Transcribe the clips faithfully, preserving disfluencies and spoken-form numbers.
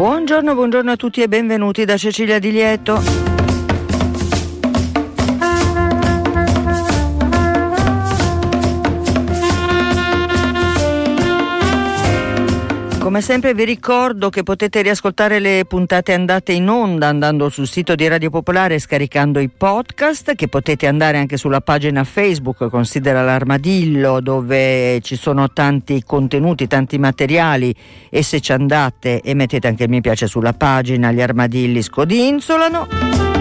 Buongiorno, buongiorno a tutti e benvenuti da Cecilia Di Lieto. Come sempre vi ricordo che potete riascoltare le puntate andate in onda andando sul sito di Radio Popolare e scaricando i podcast, che potete andare anche sulla pagina Facebook Considera l'Armadillo, dove ci sono tanti contenuti, tanti materiali, e se ci andate e mettete anche il mi piace sulla pagina, gli armadilli scodinzolano.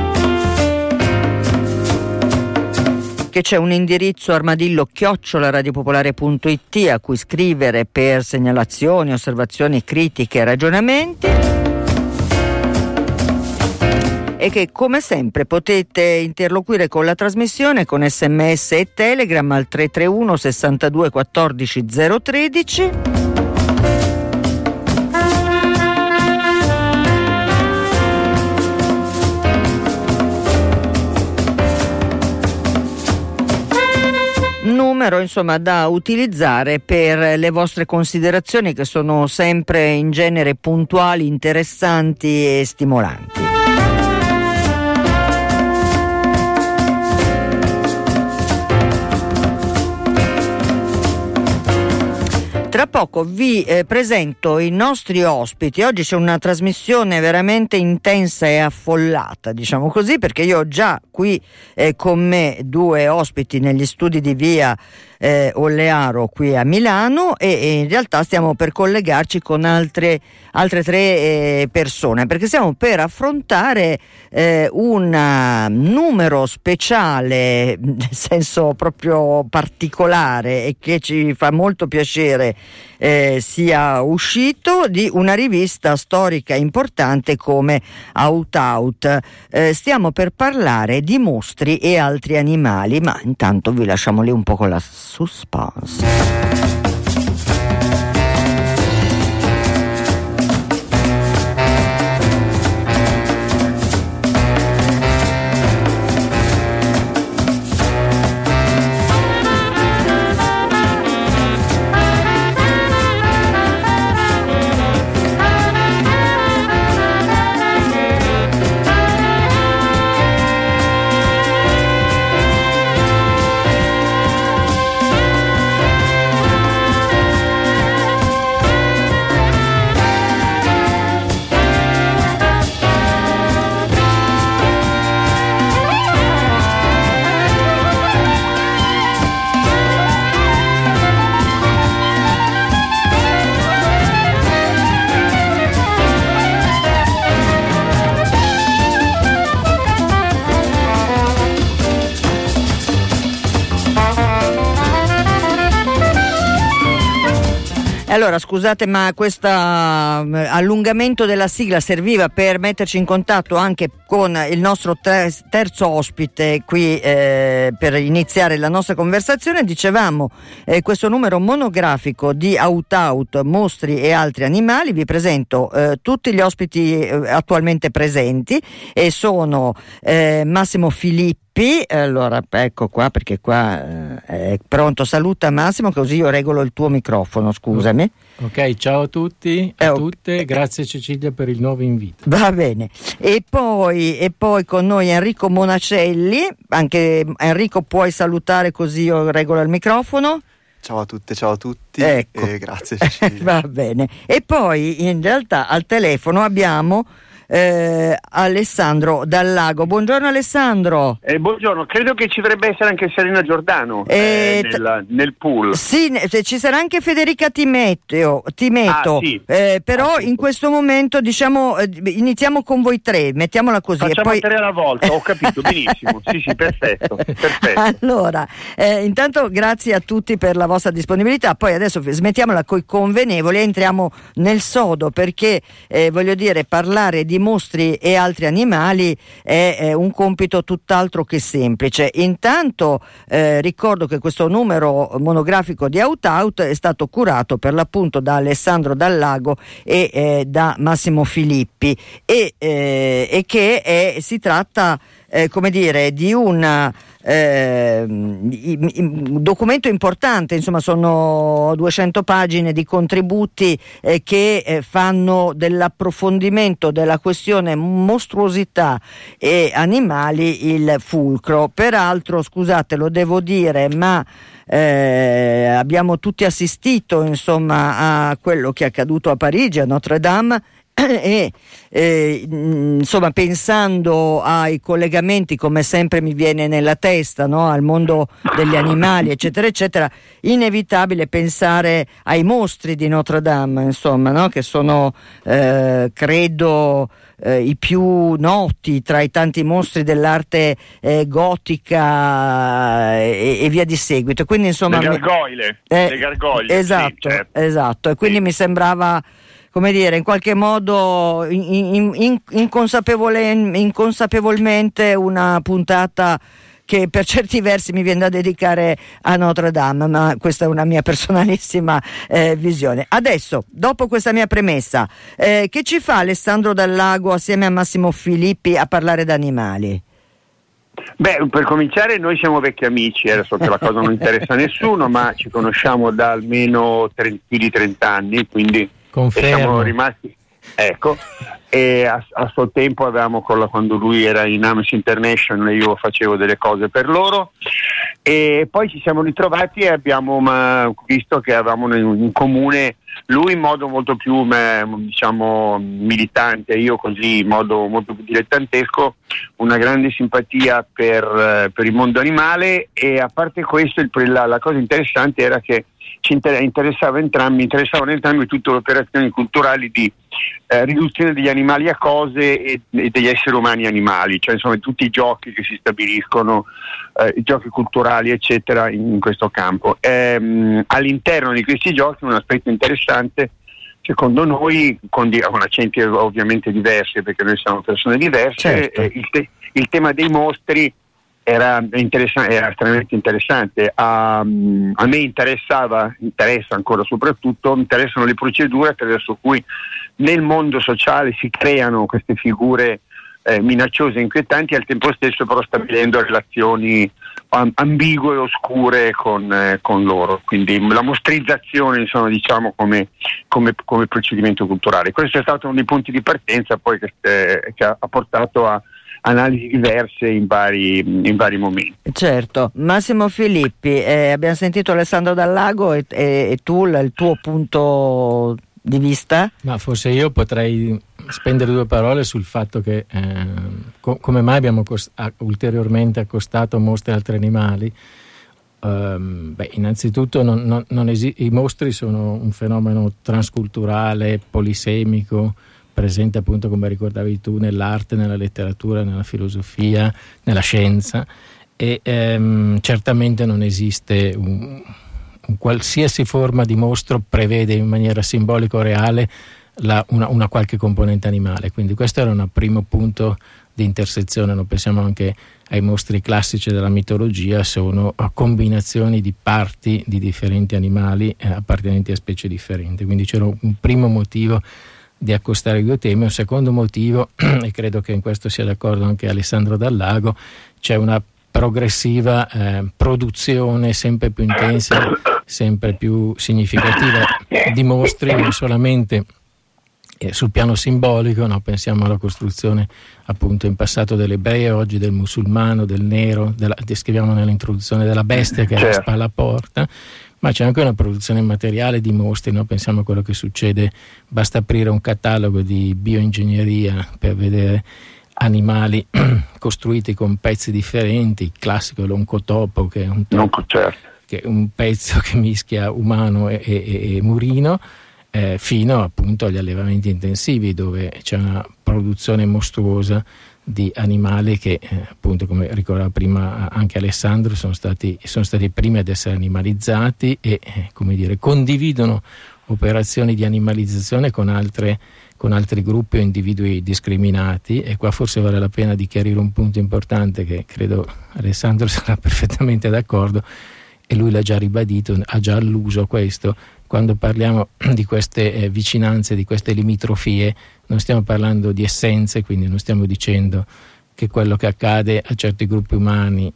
C'è un indirizzo armadillo chiocciola radiopopolare punto it a cui scrivere per segnalazioni, osservazioni, critiche, ragionamenti, e che come sempre potete interloquire con la trasmissione con sms e telegram al tre tre uno sessantadue quattordici zero tredici. Numero insomma da utilizzare per le vostre considerazioni, che sono sempre in genere puntuali, interessanti e stimolanti. Tra poco vi eh, presento i nostri ospiti. Oggi c'è una trasmissione veramente intensa e affollata, diciamo così, perché io ho già qui eh, con me due ospiti negli studi di via eh, Olearo qui a Milano, e, e in realtà stiamo per collegarci con altre, altre tre eh, persone, perché stiamo per affrontare eh, un numero speciale, nel senso proprio particolare, e che ci fa molto piacere Eh, sia uscito, di una rivista storica importante come Aut Aut. Eh, stiamo per parlare di mostri e altri animali, ma intanto vi lasciamo lì un po' con la suspense. Allora, scusate, ma questo allungamento della sigla serviva per metterci in contatto anche con il nostro terzo ospite qui eh, per iniziare la nostra conversazione. Dicevamo, eh, questo numero monografico di Aut Aut, mostri e altri animali. Vi presento eh, tutti gli ospiti eh, attualmente presenti, e sono eh, Massimo Filippi. Allora, ecco qua, perché qua eh, è pronto. Saluta Massimo, così io regolo il tuo microfono, scusami. Ok, ciao a tutti, a eh, tutte, eh, grazie Cecilia per il nuovo invito. Va bene. E poi, e poi con noi Enrico Monacelli. Anche Enrico, puoi salutare, così io regolo il microfono. Ciao a tutte, ciao a tutti, ecco. eh, grazie Cecilia. Va bene. E poi in realtà al telefono abbiamo Eh, Alessandro Dal Lago. Buongiorno Alessandro. Eh, buongiorno, credo che ci dovrebbe essere anche Serena Giordano eh, eh, nel, nel pool. Sì, ci sarà anche Federica Timeto, Timeto. Ah, sì. eh, però ah, sì. In questo momento diciamo eh, iniziamo con voi tre, mettiamola così. Facciamo e poi... tre alla volta, ho capito benissimo. Sì, sì, perfetto, perfetto. Allora, eh, intanto grazie a tutti per la vostra disponibilità. Poi adesso smettiamola coi convenevoli e entriamo nel sodo, perché eh, voglio dire, parlare di di mostri e altri animali è, è un compito tutt'altro che semplice. Intanto eh, ricordo che questo numero monografico di Aut Aut è stato curato per l'appunto da Alessandro Dal Lago e eh, da Massimo Filippi e, eh, e che è, si tratta eh, come dire di una Eh, documento importante, insomma sono duecento pagine di contributi eh, che eh, fanno dell'approfondimento della questione mostruosità e animali il fulcro. Peraltro, scusate, lo devo dire, ma eh, abbiamo tutti assistito insomma a quello che è accaduto a Parigi, a Notre Dame, e eh, insomma pensando ai collegamenti, come sempre mi viene nella testa, no? Al mondo degli animali eccetera eccetera, inevitabile pensare ai mostri di Notre Dame insomma, no? Che sono eh, credo eh, i più noti tra i tanti mostri dell'arte eh, gotica e, e via di seguito, quindi insomma le gargoyle, eh, le gargoyle esatto, sì, certo. Esatto, e quindi sì. Mi sembrava come dire, in qualche modo in, in, inconsapevole, inconsapevolmente una puntata che per certi versi mi viene da dedicare a Notre Dame, ma questa è una mia personalissima eh, visione. Adesso, dopo questa mia premessa, eh, che ci fa Alessandro Dal Lago assieme a Massimo Filippi a parlare d'animali? Beh, per cominciare noi siamo vecchi amici, adesso che la cosa non interessa a nessuno, ma ci conosciamo da almeno trenta, più di trent'anni, quindi... Confermo. E siamo rimasti, ecco, e a, a suo tempo avevamo, quando lui era in Amnesty International e io facevo delle cose per loro, e poi ci siamo ritrovati e abbiamo ma, visto che avevamo in comune, lui in modo molto più ma, diciamo militante, io così in modo molto più dilettantesco, una grande simpatia per, per il mondo animale. E a parte questo il, la, la cosa interessante era che ci interessava entrambi, interessavano entrambi tutte le operazioni culturali di eh, riduzione degli animali a cose e, e degli esseri umani animali, cioè insomma tutti i giochi che si stabiliscono, eh, i giochi culturali eccetera in, in questo campo. Ehm, all'interno di questi giochi un aspetto interessante secondo noi, con, di, con accenti ovviamente diversi perché noi siamo persone diverse, certo. eh, il, te, il tema dei mostri Era, interessante, era estremamente interessante. A, a me interessava, interessa ancora soprattutto, mi interessano le procedure attraverso cui nel mondo sociale si creano queste figure eh, minacciose e inquietanti, al tempo stesso però stabilendo relazioni am- ambigue e oscure con, eh, con loro. Quindi la mostrizzazione insomma, diciamo come, come, come procedimento culturale. Questo è stato uno dei punti di partenza poi che, eh, che ha portato a analisi diverse in vari, in vari momenti. Certo. Massimo Filippi, eh, abbiamo sentito Alessandro Dal Lago e, e, e tu l- il tuo punto di vista? Ma forse io potrei spendere due parole sul fatto che eh, co- come mai abbiamo cost- ulteriormente accostato mostri e altri animali. Um, beh, innanzitutto non, non, non esi- i mostri sono un fenomeno transculturale, polisemico, presente appunto, come ricordavi tu, nell'arte, nella letteratura, nella filosofia, nella scienza, e ehm, certamente non esiste un, un qualsiasi forma di mostro prevede in maniera simbolica o reale la, una, una qualche componente animale. Quindi questo era un primo punto di intersezione. No? Pensiamo anche ai mostri classici della mitologia, sono combinazioni di parti di differenti animali eh, appartenenti a specie differenti. Quindi c'era un primo motivo di accostare i due temi. Un secondo motivo, e credo che in questo sia d'accordo anche Alessandro Dal Lago, c'è una progressiva eh, produzione sempre più intensa, sempre più significativa di mostri, non solamente eh, sul piano simbolico, no? Pensiamo alla costruzione appunto in passato dell'ebreo, oggi del musulmano, del nero, della, descriviamo nell'introduzione della bestia che certo. Raspa la porta, ma c'è anche una produzione materiale di mostri, no? Pensiamo a quello che succede, basta aprire un catalogo di bioingegneria per vedere animali costruiti con pezzi differenti, il classico è l'oncotopo, che è un, topo, che è un pezzo che mischia umano e, e, e murino, eh, fino appunto agli allevamenti intensivi dove c'è una produzione mostruosa di animali che eh, appunto, come ricordava prima anche Alessandro, sono stati, sono stati i primi ad essere animalizzati e eh, come dire, condividono operazioni di animalizzazione con altre con altri gruppi o individui discriminati, e qua forse vale la pena di chiarire un punto importante che credo Alessandro sarà perfettamente d'accordo, e lui l'ha già ribadito, ha già alluso a questo. Quando parliamo di queste eh, vicinanze, di queste limitrofie, non stiamo parlando di essenze, quindi non stiamo dicendo che quello che accade a certi gruppi umani,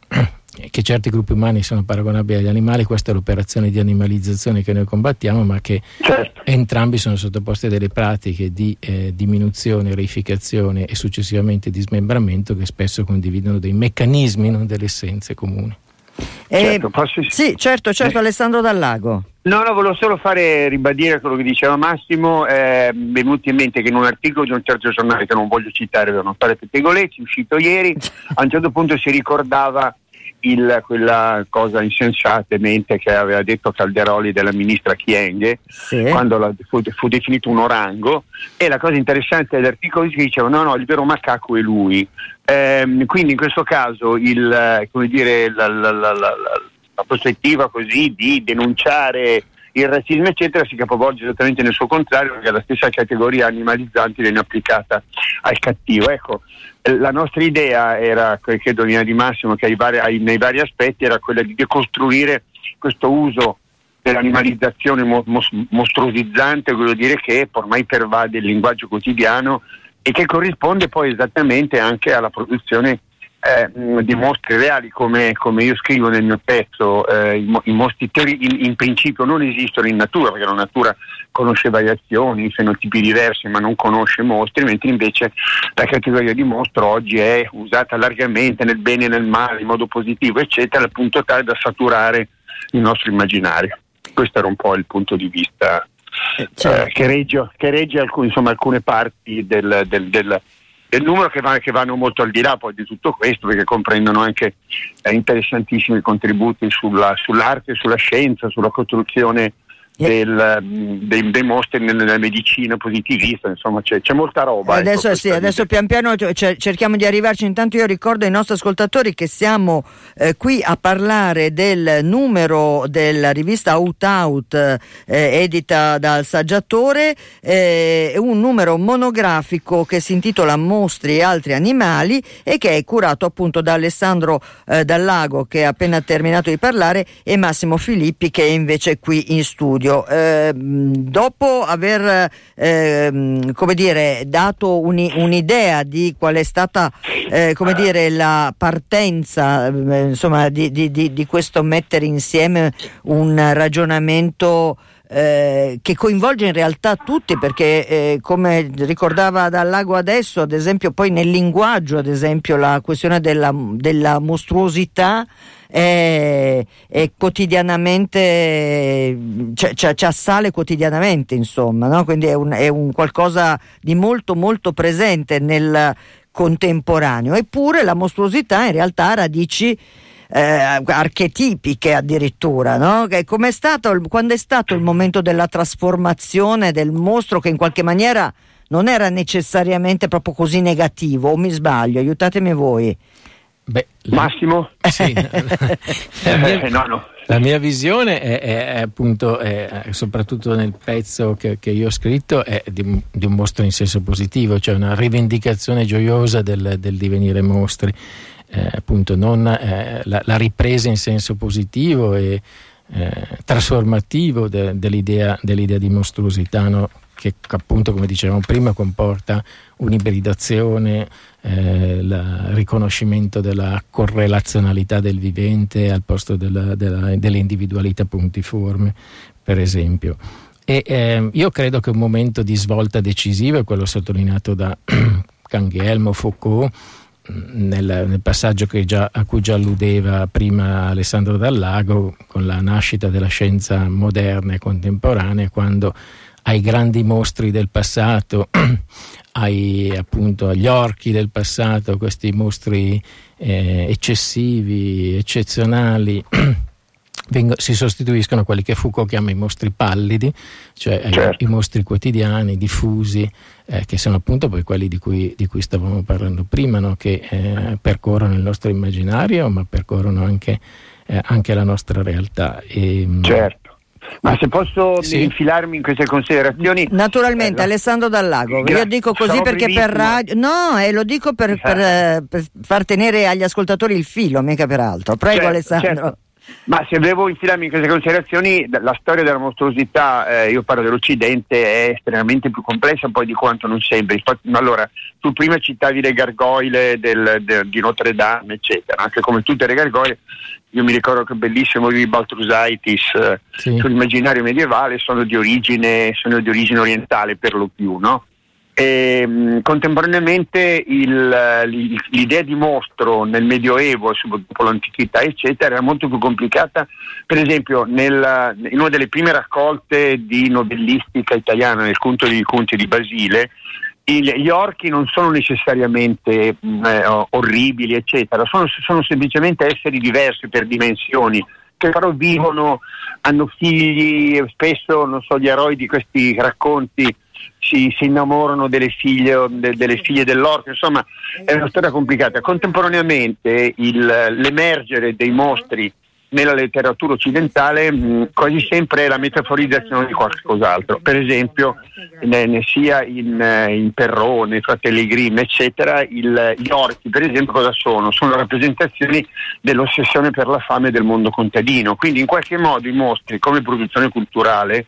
che certi gruppi umani sono paragonabili agli animali, questa è l'operazione di animalizzazione che noi combattiamo, ma che certo. entrambi sono sottoposti a delle pratiche di eh, diminuzione, reificazione e successivamente di smembramento che spesso condividono dei meccanismi, non delle essenze comuni. Eh, certo, posso... Sì, certo, certo, eh. Alessandro Dal Lago. No, no, volevo solo fare ribadire quello che diceva Massimo. Eh, mi è venuto in mente che in un articolo di un certo giornale che non voglio citare per non fare pettegolezzi, uscito ieri, a un certo punto si ricordava il, quella cosa insensatamente che aveva detto Calderoli della ministra Kyenge, sì. quando la, fu, fu definito un orango, e la cosa interessante dell'articolo è che diceva no no, il vero macaco è lui, ehm, quindi in questo caso il, come dire, la, la, la, la, la prospettiva così di denunciare il razzismo eccetera si capovolge esattamente nel suo contrario, perché la stessa categoria animalizzante viene applicata al cattivo. Ecco, la nostra idea era, credo linea di massimo, che ai vari, ai, nei vari aspetti era quella di decostruire questo uso dell'animalizzazione mo, mos, mostruosizzante, quello dire che ormai pervade il linguaggio quotidiano e che corrisponde poi esattamente anche alla produzione Eh, di mostri reali, come, come io scrivo nel mio pezzo. Eh, i, i mostri teori, in, in principio non esistono in natura, perché la natura conosce variazioni, fenotipi diversi, ma non conosce mostri, mentre invece la categoria di mostro oggi è usata largamente nel bene e nel male, in modo positivo eccetera, al punto tale da saturare il nostro immaginario. Questo era un po' il punto di vista eh, certo. eh, che regge, che regge alcun, insomma, alcune parti del, del, del del numero, che, va, che vanno molto al di là poi di tutto questo, perché comprendono anche eh, interessantissimi contributi sulla, sull'arte, sulla scienza, sulla costruzione del, dei, dei mostri nella medicina positivista, insomma c'è, c'è molta roba. Adesso, ecco, sì, adesso pian piano cerchiamo di arrivarci. Intanto io ricordo ai nostri ascoltatori che siamo eh, qui a parlare del numero della rivista Aut Aut, eh, edita dal Saggiatore, eh, un numero monografico che si intitola Mostri e altri animali, e che è curato appunto da Alessandro eh, Dal Lago, che ha appena terminato di parlare, e Massimo Filippi, che è invece qui in studio. Eh, dopo aver eh, come dire, dato un, un'idea di qual è stata eh, come dire, la partenza eh, insomma di, di, di questo mettere insieme un ragionamento Eh, che coinvolge in realtà tutti, perché eh, come ricordava Dal Lago adesso, ad esempio poi nel linguaggio, ad esempio la questione della, della mostruosità è, è quotidianamente, cioè, cioè, ci assale quotidianamente, insomma, no? Quindi è un, è un qualcosa di molto molto presente nel contemporaneo, eppure la mostruosità in realtà ha radici Eh, archetipiche addirittura, no? Che com'è stato, quando è stato il momento della trasformazione del mostro, che in qualche maniera non era necessariamente proprio così negativo, o mi sbaglio? Aiutatemi voi. Beh, Massimo? La, sì, la, mia, no, no. la mia visione è, è, è appunto, è, soprattutto nel pezzo che, che io ho scritto, è di, di un mostro in senso positivo, cioè una rivendicazione gioiosa del, del divenire mostri. Eh, appunto non eh, la, la ripresa in senso positivo e eh, trasformativo de, dell'idea, dell'idea di mostruosità, no? Che appunto, come dicevamo prima, comporta un'ibridazione, eh, il riconoscimento della correlazionalità del vivente al posto della, della, delle individualità puntiforme, per esempio. E eh, io credo che un momento di svolta decisivo è quello sottolineato da Guglielmo Foucault Nel, nel passaggio che già, a cui già alludeva prima Alessandro Dal Lago, con la nascita della scienza moderna e contemporanea, quando ai grandi mostri del passato, ai, appunto, agli orchi del passato, questi mostri eh, eccessivi, eccezionali, vengo, si sostituiscono quelli che Foucault chiama i mostri pallidi, cioè certo. i, i mostri quotidiani, diffusi, Eh, che sono appunto poi quelli di cui, di cui stavamo parlando prima, no? Che eh, percorrono il nostro immaginario, ma percorrono anche, eh, anche la nostra realtà. E, certo. Ma se posso sì. infilarmi in queste considerazioni? Naturalmente, eh, Alessandro Dal Lago, gra- io dico così perché primissimo. per radio, no, e eh, lo dico per, per, per far tenere agli ascoltatori il filo, mica per altro. Prego, certo, Alessandro. Certo. Ma se devo infilarmi in queste considerazioni, la storia della mostruosità, eh, io parlo dell'Occidente, è estremamente più complessa poi di quanto non sembri. Infatti, allora, tu prima citavi le gargoyle del, de, di Notre Dame, eccetera, anche come tutte le gargoyle. Io mi ricordo che bellissimo di Baltrušaitis eh, sì. sull'immaginario medievale sono di origine sono di origine orientale per lo più, no? E, mh, contemporaneamente il, l'idea di mostro nel Medioevo, dopo l'antichità eccetera, era molto più complicata. Per esempio nella, in una delle prime raccolte di novellistica italiana, nel Cunto de li Cunti di Basile, il, gli orchi non sono necessariamente mh, orribili eccetera, sono, sono semplicemente esseri diversi per dimensioni, che però vivono, hanno figli, spesso non so, gli eroi di questi racconti Si, si innamorano delle figlie, de, delle figlie dell'orco. Insomma, è una storia complicata. Contemporaneamente il, l'emergere dei mostri nella letteratura occidentale mh, quasi sempre è la metaforizzazione di qualcos'altro. Per esempio ne, ne sia in, in Perrault, nei fratelli Grimm eccetera, il, gli orchi per esempio cosa sono? Sono rappresentazioni dell'ossessione per la fame del mondo contadino, quindi in qualche modo i mostri come produzione culturale,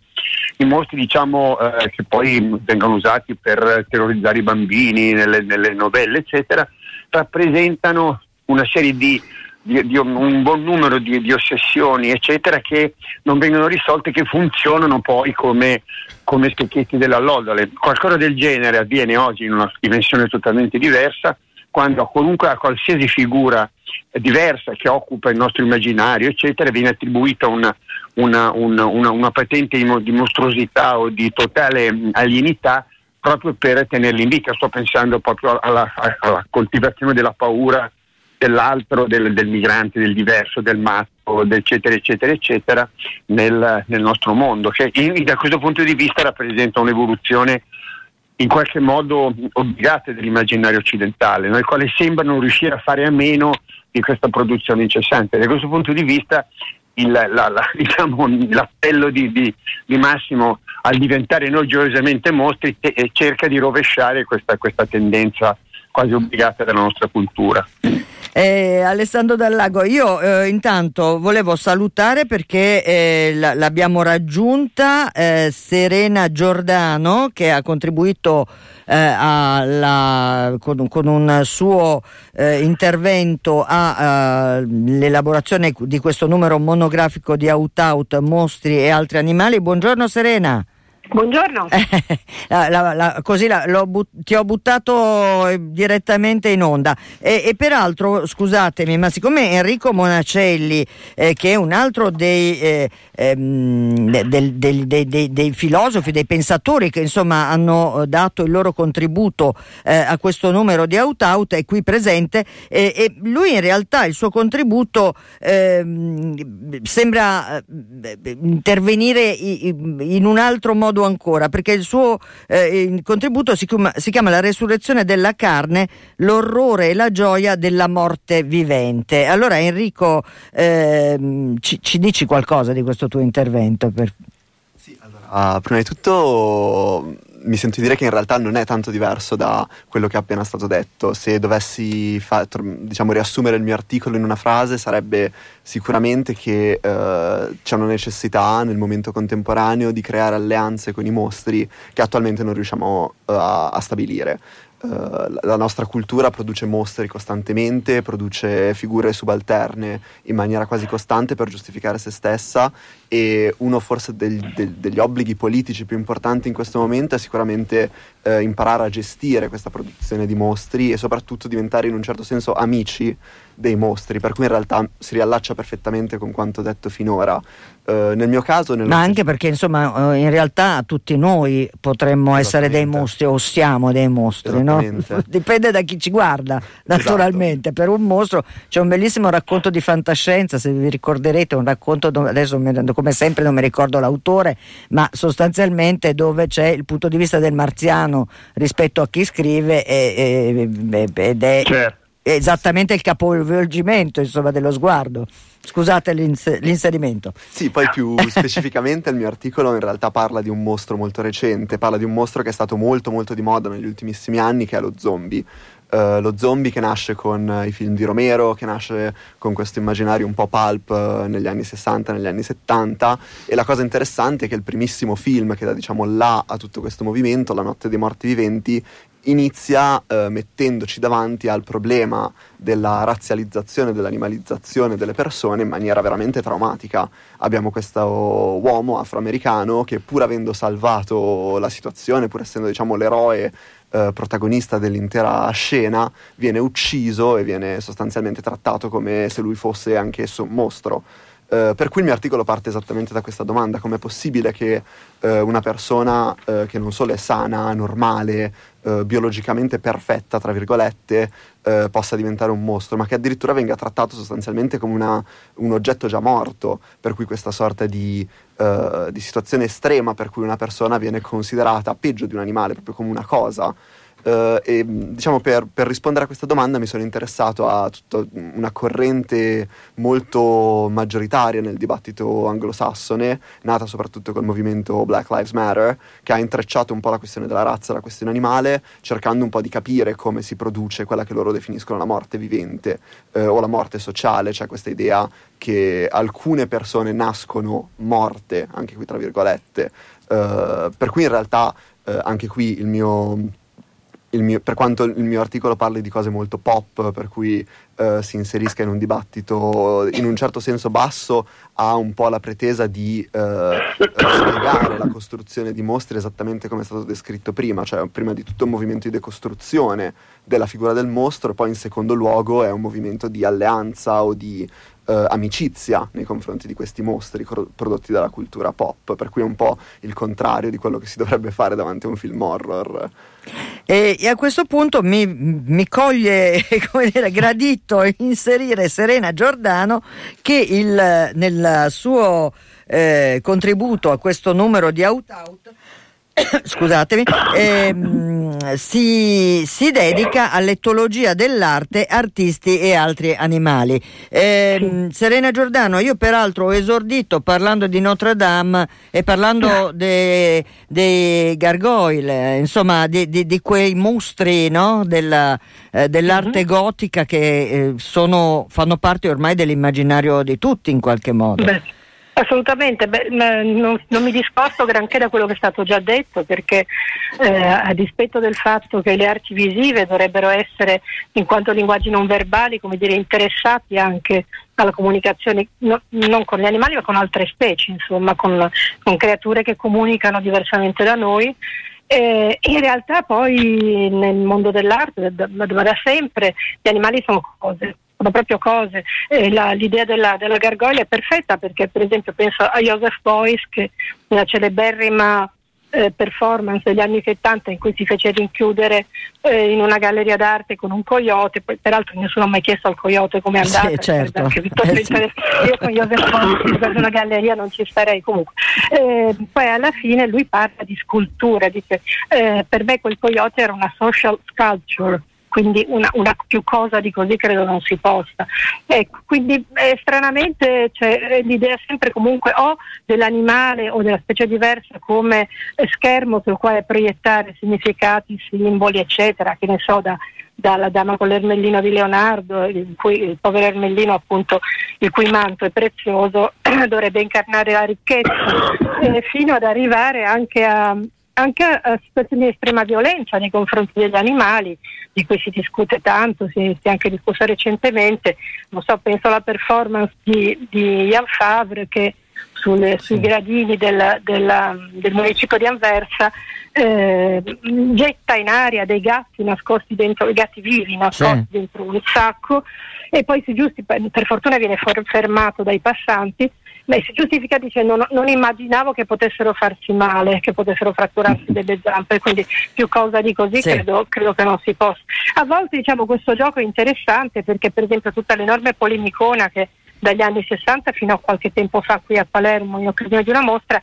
i mostri diciamo eh, che poi vengono usati per terrorizzare i bambini nelle, nelle novelle eccetera, rappresentano una serie di Di, di un buon numero di, di ossessioni eccetera che non vengono risolte, che funzionano poi come, come specchietti dell'allodole. Qualcosa del genere avviene oggi in una dimensione totalmente diversa, quando comunque a qualsiasi figura diversa che occupa il nostro immaginario eccetera viene attribuita una, una, una, una, una patente di mostruosità o di totale alienità, proprio per tenerli in vita. Sto pensando proprio alla, alla coltivazione della paura dell'altro, del, del migrante, del diverso, del matto, eccetera eccetera eccetera nel, nel nostro mondo, cioè, in, da questo punto di vista rappresenta un'evoluzione in qualche modo obbligata dell'immaginario occidentale, nel quale sembra non riuscire a fare a meno di questa produzione incessante. Da questo punto di vista il, la, la, diciamo, l'appello di, di, di Massimo al diventare noi gioiosamente mostri te, e cerca di rovesciare questa, questa tendenza quasi obbligata dalla nostra cultura. Eh, Alessandro Dal Lago, io eh, intanto volevo salutare perché eh, l- l'abbiamo raggiunta eh, Serena Giordano, che ha contribuito eh, alla, con, con un suo eh, intervento all'elaborazione uh, di questo numero monografico di Aut Aut, Mostri e altri animali. Buongiorno Serena. Buongiorno. Eh, la, la, la, così la, l'ho but, ti ho buttato direttamente in onda e, e peraltro scusatemi, ma siccome Enrico Monacelli eh, che è un altro dei, eh, ehm, del, del, dei, dei, dei filosofi, dei pensatori che insomma hanno dato il loro contributo eh, a questo numero di Aut Aut, è qui presente eh, e lui in realtà il suo contributo eh, sembra eh, intervenire in un altro modo ancora, perché il suo eh, il contributo si chiama, si chiama La resurrezione della carne, l'orrore e la gioia della morte vivente. Allora Enrico eh, ci, ci dici qualcosa di questo tuo intervento? Per... Sì, allora, ah, prima di tutto mi sento dire che in realtà non è tanto diverso da quello che è appena stato detto. Se dovessi fa, diciamo, riassumere il mio articolo in una frase, sarebbe sicuramente che eh, c'è una necessità nel momento contemporaneo di creare alleanze con i mostri che attualmente non riusciamo uh, a stabilire. Uh, la nostra cultura produce mostri costantemente, produce figure subalterne in maniera quasi costante per giustificare se stessa, e uno forse del, del, degli obblighi politici più importanti in questo momento è sicuramente uh, imparare a gestire questa produzione di mostri e soprattutto diventare in un certo senso amici dei mostri, per cui in realtà si riallaccia perfettamente con quanto detto finora. Uh, nel mio caso nel ma anche stesso... perché insomma in realtà tutti noi potremmo essere dei mostri o siamo dei mostri, no? Dipende da chi ci guarda naturalmente. Esatto. Per un mostro c'è un bellissimo racconto di fantascienza, se vi ricorderete, un racconto dove, adesso come sempre non mi ricordo l'autore, ma sostanzialmente dove c'è il punto di vista del marziano rispetto a chi scrive e, e, ed è certo. è esattamente il capovolgimento, insomma, dello sguardo. Scusate l'ins- l'inserimento. Sì, poi più specificamente il mio articolo in realtà parla di un mostro molto recente, parla di un mostro che è stato molto molto di moda negli ultimissimi anni, che è lo zombie. Uh, lo zombie che nasce con uh, i film di Romero, che nasce con questo immaginario un po' pulp uh, negli anni sessanta, negli anni settanta, e la cosa interessante è che il primissimo film che dà, diciamo, là a tutto questo movimento, La notte dei morti viventi, inizia eh, mettendoci davanti al problema della razzializzazione, dell'animalizzazione delle persone in maniera veramente traumatica. Abbiamo questo uomo afroamericano che, pur avendo salvato la situazione, pur essendo, diciamo, l'eroe eh, protagonista dell'intera scena, viene ucciso e viene sostanzialmente trattato come se lui fosse anch'esso un mostro. Uh, per cui il mio articolo parte esattamente da questa domanda: com'è possibile che uh, una persona uh, che non solo è sana, normale, uh, biologicamente perfetta, tra virgolette, uh, possa diventare un mostro, ma che addirittura venga trattato sostanzialmente come una, un oggetto già morto, per cui questa sorta di, uh, di situazione estrema per cui una persona viene considerata peggio di un animale, proprio come una cosa. Uh, e diciamo per, per rispondere a questa domanda mi sono interessato a tutta una corrente molto maggioritaria nel dibattito anglosassone, nata soprattutto col movimento Black Lives Matter, che ha intrecciato un po' la questione della razza, la questione animale, cercando un po' di capire come si produce quella che loro definiscono la morte vivente eh, o la morte sociale, cioè questa idea che alcune persone nascono morte, anche qui tra virgolette, uh, per cui in realtà uh, anche qui il mio... Il mio, per quanto il mio articolo parli di cose molto pop, per cui eh, si inserisca in un dibattito in un certo senso basso, ha un po' la pretesa di eh, spiegare la costruzione di mostri esattamente come è stato descritto prima, cioè prima di tutto un movimento di decostruzione della figura del mostro, e poi in secondo luogo è un movimento di alleanza o di Uh, amicizia nei confronti di questi mostri cro- prodotti dalla cultura pop, per cui è un po' il contrario di quello che si dovrebbe fare davanti a un film horror. E, e a questo punto mi, mi coglie, come dire, gradito inserire Serena Giordano, che il, nel suo eh, contributo a questo numero di Aut Aut scusatemi, ehm, si, si dedica all'etologia dell'arte, artisti e altri animali. Ehm, Serena Giordano, io peraltro ho esordito parlando di Notre Dame e parlando dei de gargoyle, insomma di, di, di quei mostri, no? Della, eh, dell'arte mm-hmm. gotica che eh, sono, fanno parte ormai dell'immaginario di tutti in qualche modo. Beh. Assolutamente, beh, non, non mi discosto granché da quello che è stato già detto, perché eh, a dispetto del fatto che le arti visive dovrebbero essere, in quanto linguaggi non verbali, come dire, interessati anche alla comunicazione, no, non con gli animali ma con altre specie, insomma, con, con creature che comunicano diversamente da noi. Eh, in realtà poi nel mondo dell'arte da, da, da sempre gli animali sono cose. Sono proprio cose. Eh, la, l'idea della, della gargoyle è perfetta, perché per esempio penso a Joseph Beuys, che nella celeberrima eh, performance degli anni settanta, in cui si fece rinchiudere eh, in una galleria d'arte con un coyote, poi, peraltro nessuno ha mai chiesto al coyote come è andata. Sì, certo. Anche eh, sì. Io con Joseph Beuys in una galleria non ci starei comunque. Eh, poi alla fine lui parla di scultura, dice eh, per me quel coyote era una social sculpture. Quindi una, una più cosa di così credo non si possa. Ecco, quindi eh, stranamente c'è cioè, l'idea sempre comunque o dell'animale o della specie diversa come schermo sul quale proiettare significati, simboli, eccetera, che ne so, da, dalla Dama con l'ermellino di Leonardo, il, cui, il povero ermellino, appunto, il cui manto è prezioso, dovrebbe incarnare la ricchezza, eh, fino ad arrivare anche a... anche a situazioni di estrema violenza nei confronti degli animali, di cui si discute tanto, si è anche discusso recentemente. Non so, penso alla performance di, di Jan Fabre che sulle, sui gradini della, della, del municipio di Anversa eh, getta in aria dei gatti nascosti dentro, i gatti vivi nascosti sì. dentro un sacco, e poi si giusti, per fortuna viene fermato dai passanti. Beh, si giustifica dicendo no, non immaginavo che potessero farsi male, che potessero fratturarsi delle zampe, quindi più cosa di così sì. credo, credo che non si possa. A volte, diciamo, questo gioco è interessante, perché per esempio tutta l'enorme polemicona che dagli anni sessanta fino a qualche tempo fa qui a Palermo, in occasione di una mostra,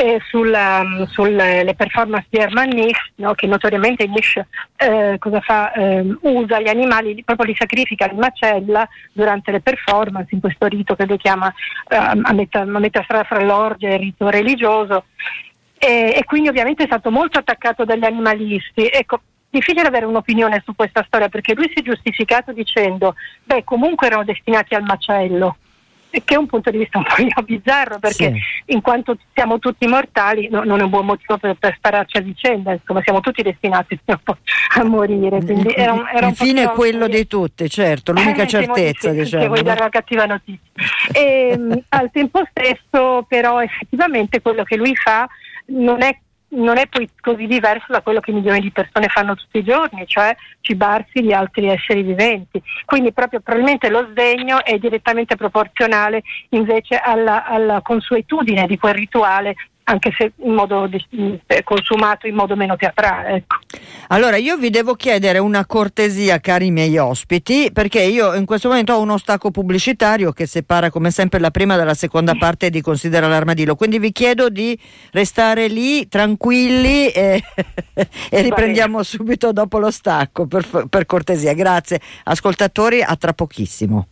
eh, sulle sul, performance di Hermann Nitsch, no, che notoriamente Nitsch eh, cosa fa? Eh, usa gli animali, proprio li sacrifica, li macella durante le performance, in questo rito che lui chiama eh, a metà, a metà strada fra l'orgia e il rito religioso, e, e quindi ovviamente è stato molto attaccato dagli animalisti. Ecco, difficile avere un'opinione su questa storia, perché lui si è giustificato dicendo beh, comunque erano destinati al macello, che è un punto di vista un po' bizzarro, perché sì, in quanto siamo tutti mortali, no, non è un buon motivo per, per spararci a vicenda, insomma siamo tutti destinati a morire, quindi era un, era il un fine po' è quello di... dei tutti, certo, l'unica eh, certezza, diciamo, diciamo, che vuoi dare una cattiva notizia e, al tempo stesso però effettivamente quello che lui fa non è non è poi così diverso da quello che milioni di persone fanno tutti i giorni, cioè cibarsi di altri esseri viventi, quindi proprio probabilmente lo sdegno è direttamente proporzionale invece alla, alla consuetudine di quel rituale, anche se in modo consumato in modo meno teatrale, ecco. Allora io vi devo chiedere una cortesia, cari miei ospiti, perché io in questo momento ho uno stacco pubblicitario che separa come sempre la prima dalla seconda parte di Considera l'Armadillo, quindi vi chiedo di restare lì tranquilli e, e riprendiamo subito dopo lo stacco, per, per cortesia. Grazie ascoltatori, a tra pochissimo.